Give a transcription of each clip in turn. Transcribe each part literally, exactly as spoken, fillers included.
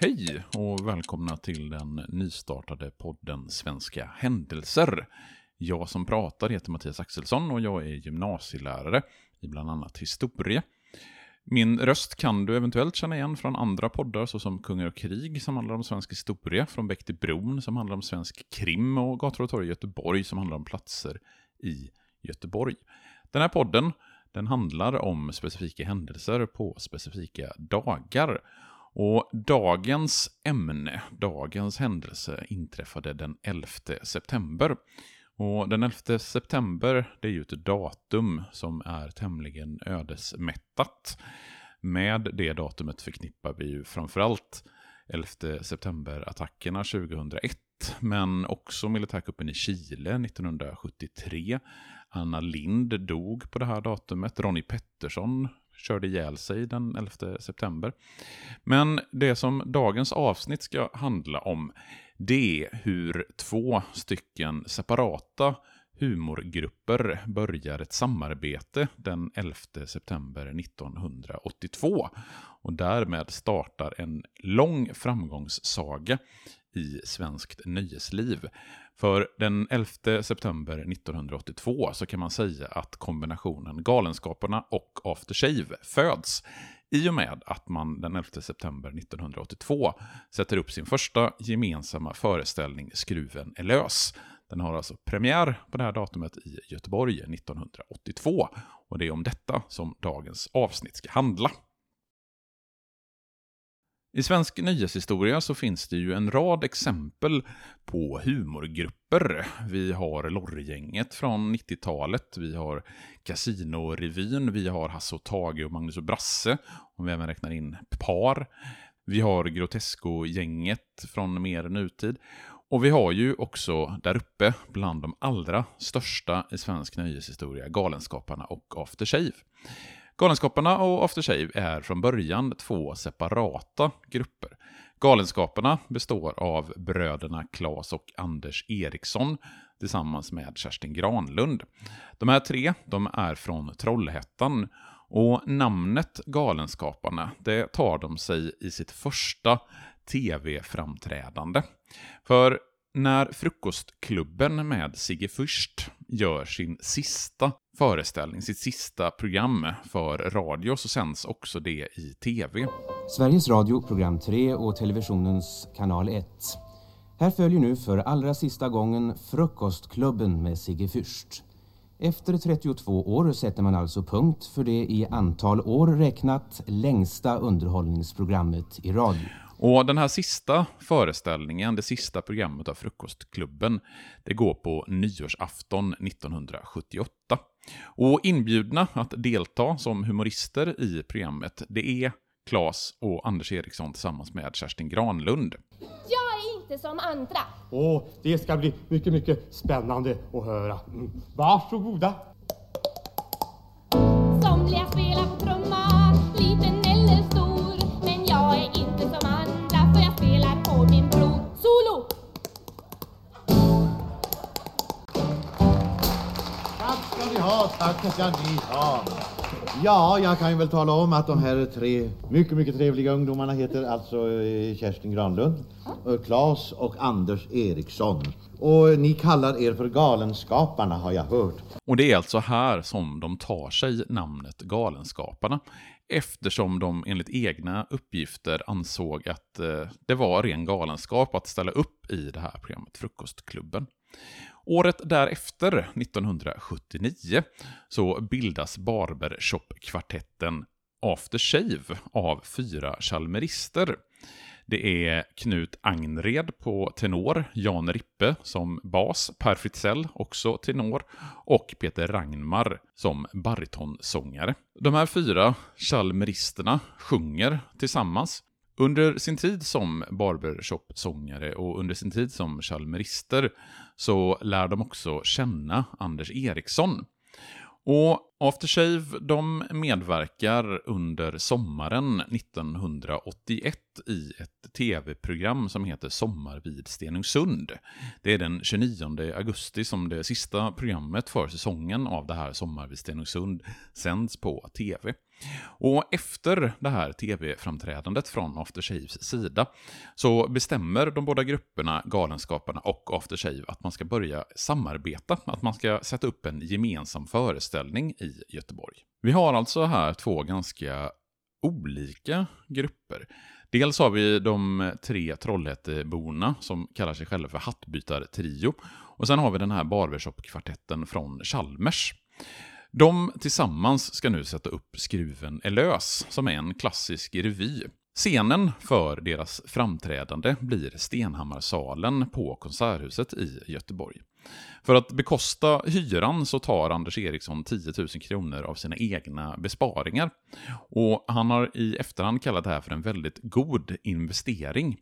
Hej och välkomna till den nystartade podden Svenska händelser. Jag som pratar heter Mattias Axelsson och jag är gymnasielärare i bland annat historia. Min röst kan du eventuellt känna igen från andra poddar såsom Kungar och krig som handlar om svensk historia, från Bäcktebron som handlar om svensk krim och Gator och torg i Göteborg som handlar om platser i Göteborg. Den här podden den handlar om specifika händelser på specifika dagar. Och dagens ämne, dagens händelse inträffade den elfte september. Och den elfte september det är ju ett datum som är tämligen ödesmättat. Med det datumet förknippar vi ju framförallt elfte september-attackerna tjugohundraett. Men också militärkuppen i Chile nittonhundrasjuttiotre. Anna Lindh dog på det här datumet. Ronnie Peterson körde ihjäl sig den elfte september. Men det som dagens avsnitt ska handla om, det är hur två stycken separata humorgrupper börjar ett samarbete den elfte september nittonhundraåttiotvå. Och därmed startar en lång framgångssaga i svenskt nöjesliv. För den elfte september nittonhundraåttiotvå så kan man säga att kombinationen Galenskaparna och Aftershave föds i och med att man den elfte september nittonhundraåttiotvå sätter upp sin första gemensamma föreställning Skruven är lös. Den har alltså premiär på det här datumet i Göteborg nittonhundraåttiotvå och det är om detta som dagens avsnitt ska handla. I svensk nöjeshistoria så finns det ju en rad exempel på humorgrupper. Vi har Lorregänget från nittiotalet, vi har Casinorevyn, vi har Hasse och Tage och Magnus och Brasse, om vi även räknar in Par. Vi har Grotesco-gänget från mer nutid. Och vi har ju också där uppe bland de allra största i svensk nöjeshistoria, Galenskaparna och Aftershave. Galenskaparna och Aftershave är från början två separata grupper. Galenskaparna består av bröderna Claes och Anders Eriksson tillsammans med Kerstin Granlund. De här tre de är från Trollhättan och namnet Galenskaparna det tar de sig i sitt första tv-framträdande. För när Frukostklubben med Sigge Fürst gör sin sista föreställning, sitt sista program för radio så sänds också det i tv. Sveriges Radio, program tre och televisionens kanal ett. Här följer nu för allra sista gången Frukostklubben med Sigge Fürst. Efter trettiotvå år sätter man alltså punkt för det i antal år räknat längsta underhållningsprogrammet i radio. Och den här sista föreställningen, det sista programmet av Frukostklubben, det går på nyårsafton nittonhundrasjuttioåtta. Och inbjudna att delta som humorister i programmet, det är Claes och Anders Eriksson tillsammans med Kerstin Granlund. Jag är inte som andra. Åh, det ska bli mycket, mycket spännande att höra. Mm. Varsågoda. Somliga spelar på trumman, liten eller stor, men jag är inte som andra för jag spelar på min bror. Solo! Tack ska ni ha, tack ska ni ha. Ja, jag kan ju väl tala om att de här tre mycket, mycket trevliga ungdomarna heter alltså Kerstin Granlund, Claes och Anders Eriksson. Och ni kallar er för Galenskaparna har jag hört. Och det är alltså här som de tar sig namnet Galenskaparna. Eftersom de enligt egna uppgifter ansåg att eh, det var ren galenskap att ställa upp i det här programmet Frukostklubben. Året därefter, nittonhundrasjuttionio, så bildas barbershop-kvartetten Aftershave av fyra chalmerister. Det är Knut Agnred på tenor, Jan Rippe som bas, Per Fritzell också tenor och Peter Ragnmar som baritonsångare. De här fyra chalmeristerna sjunger tillsammans. Under sin tid som barbershop-sångare och under sin tid som chalmerister så lär de också känna Anders Eriksson. Och Aftershave de medverkar under sommaren nittonhundraåttioett i ett tv-program som heter Sommar vid Stenungsund. Det är den tjugonionde augusti som det sista programmet för säsongen av det här Sommar vid Stenungsund sänds på tv. Och efter det här tv-framträdandet från Aftershaves sida så bestämmer de båda grupperna, Galenskaparna och Aftershave, att man ska börja samarbeta, att man ska sätta upp en gemensam föreställning i Göteborg. Vi har alltså här två ganska olika grupper. Dels har vi de tre Trollhätteborna som kallar sig själva för Hattbytartrio. Och sen har vi den här barbershop-kvartetten från Chalmers. De tillsammans ska nu sätta upp Skruven är lös, som är en klassisk revy. Scenen för deras framträdande blir Stenhammarsalen på Konserthuset i Göteborg. För att bekosta hyran så tar Anders Eriksson tio tusen kronor av sina egna besparingar. Och han har i efterhand kallat det här för en väldigt god investering.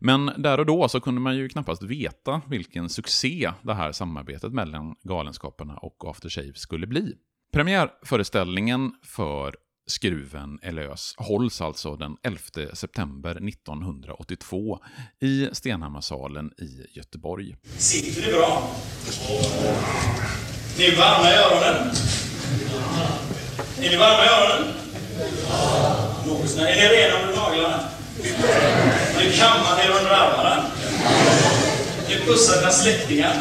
Men där och då så kunde man ju knappast veta vilken succé det här samarbetet mellan Galenskaparna och Aftershave skulle bli. Premiärföreställningen för Skruven är lös hålls alltså den elfte september nittonhundraåttiotvå i Stenhammarsalen i Göteborg. Sitter du bra? Ni är varma i öronen? Är ni varma i öronen? Någorlunda. Är ni rena under naglarna? Ni kammar er under armarna? Ni pussar era släktingar?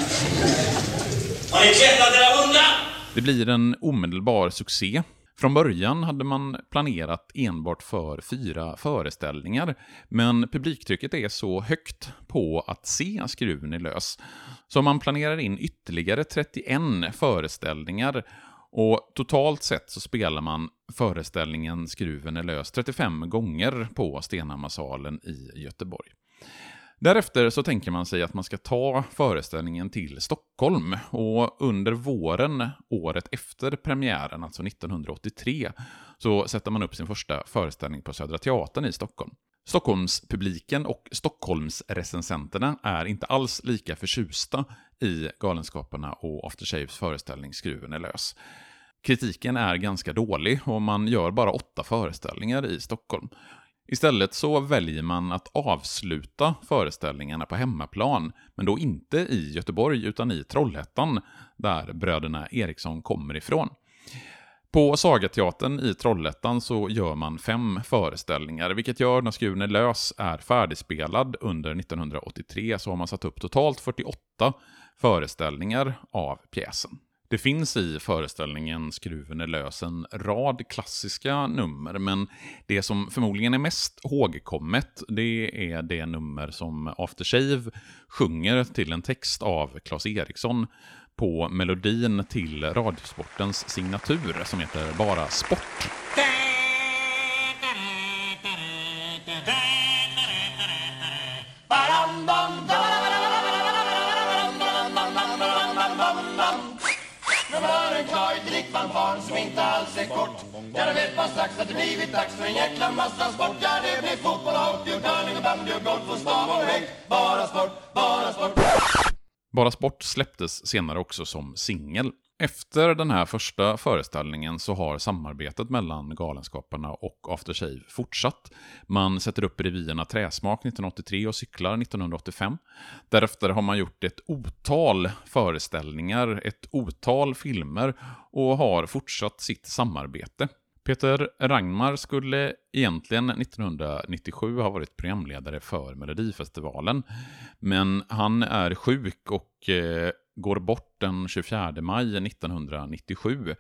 Har ni tvättat era hundar? Det blir en omedelbar succé. Från början hade man planerat enbart för fyra föreställningar, men publiktrycket är så högt på att se Skruven är lös. Så man planerar in ytterligare trettioen föreställningar och totalt sett så spelar man föreställningen Skruven är lös trettiofem gånger på Stenhammarsalen i Göteborg. Därefter så tänker man sig att man ska ta föreställningen till Stockholm, och under våren året efter premiären, alltså nittonhundraåttiotre, så sätter man upp sin första föreställning på Södra Teatern i Stockholm. Stockholmspubliken och Stockholmsrecensenterna är inte alls lika förtjusta i Galenskaparna och Aftershaves föreställning Skruven är lös. Kritiken är ganska dålig och man gör bara åtta föreställningar i Stockholm. Istället så väljer man att avsluta föreställningarna på hemmaplan, men då inte i Göteborg utan i Trollhättan, där bröderna Eriksson kommer ifrån. På Sagateatern i Trollhättan så gör man fem föreställningar, vilket gör när Skruven är lös är färdigspelad under nittonhundraåttiotre så har man satt upp totalt fyrtioåtta föreställningar av pjäsen. Det finns i föreställningen Skruven är lös en rad klassiska nummer, men det som förmodligen är mest ihågkommet, det är det nummer som Aftershave sjunger till en text av Claes Eriksson på melodin till Radiosportens Signatur som heter Bara sport. Som inte alls är kort. Jag vet bara strax att det blivit dags för en jäkla massa sport. Ja, det blir fotboll, hockey, curling och bandy och golf och stav och häng. Bara sport, bara sport. Bara sport släpptes senare också som singel. Efter den här första föreställningen så har samarbetet mellan Galenskaparna och Aftershave fortsatt. Man sätter upp revyerna Träsmark nittonhundraåttiotre och Cyklar nittonhundraåttiofem. Därefter har man gjort ett otal föreställningar, ett otal filmer och har fortsatt sitt samarbete. Peter Ragnmar skulle egentligen nittonhundranittiosju ha varit programledare för Melodifestivalen, men han är sjuk och eh, går bort den tjugofjärde maj nittonhundranittiosju,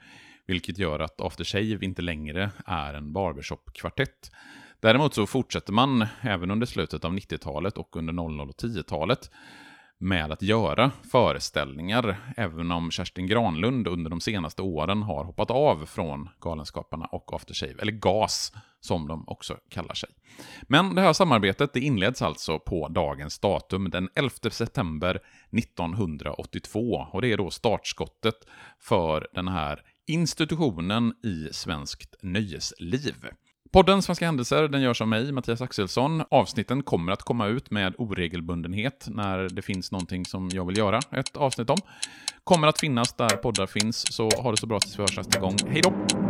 vilket gör att Aftershave inte längre är en barbershop-kvartett. Däremot så fortsätter man även under slutet av nittiotalet och under noll noll och tiotalet med att göra föreställningar, även om Kerstin Granlund under de senaste åren har hoppat av från Galenskaparna och Aftershave, eller GAS som de också kallar sig. Men det här samarbetet det inleds alltså på dagens datum den elfte september nittonhundraåttiotvå, och det är då startskottet för den här institutionen i svenskt nöjesliv. Podden Svenska händelser, den görs av mig, Mattias Axelsson. Avsnitten kommer att komma ut med oregelbundenhet när det finns någonting som jag vill göra ett avsnitt om. Kommer att finnas där poddar finns, så ha det så bra tills vi hörs nästa gång. Hej då!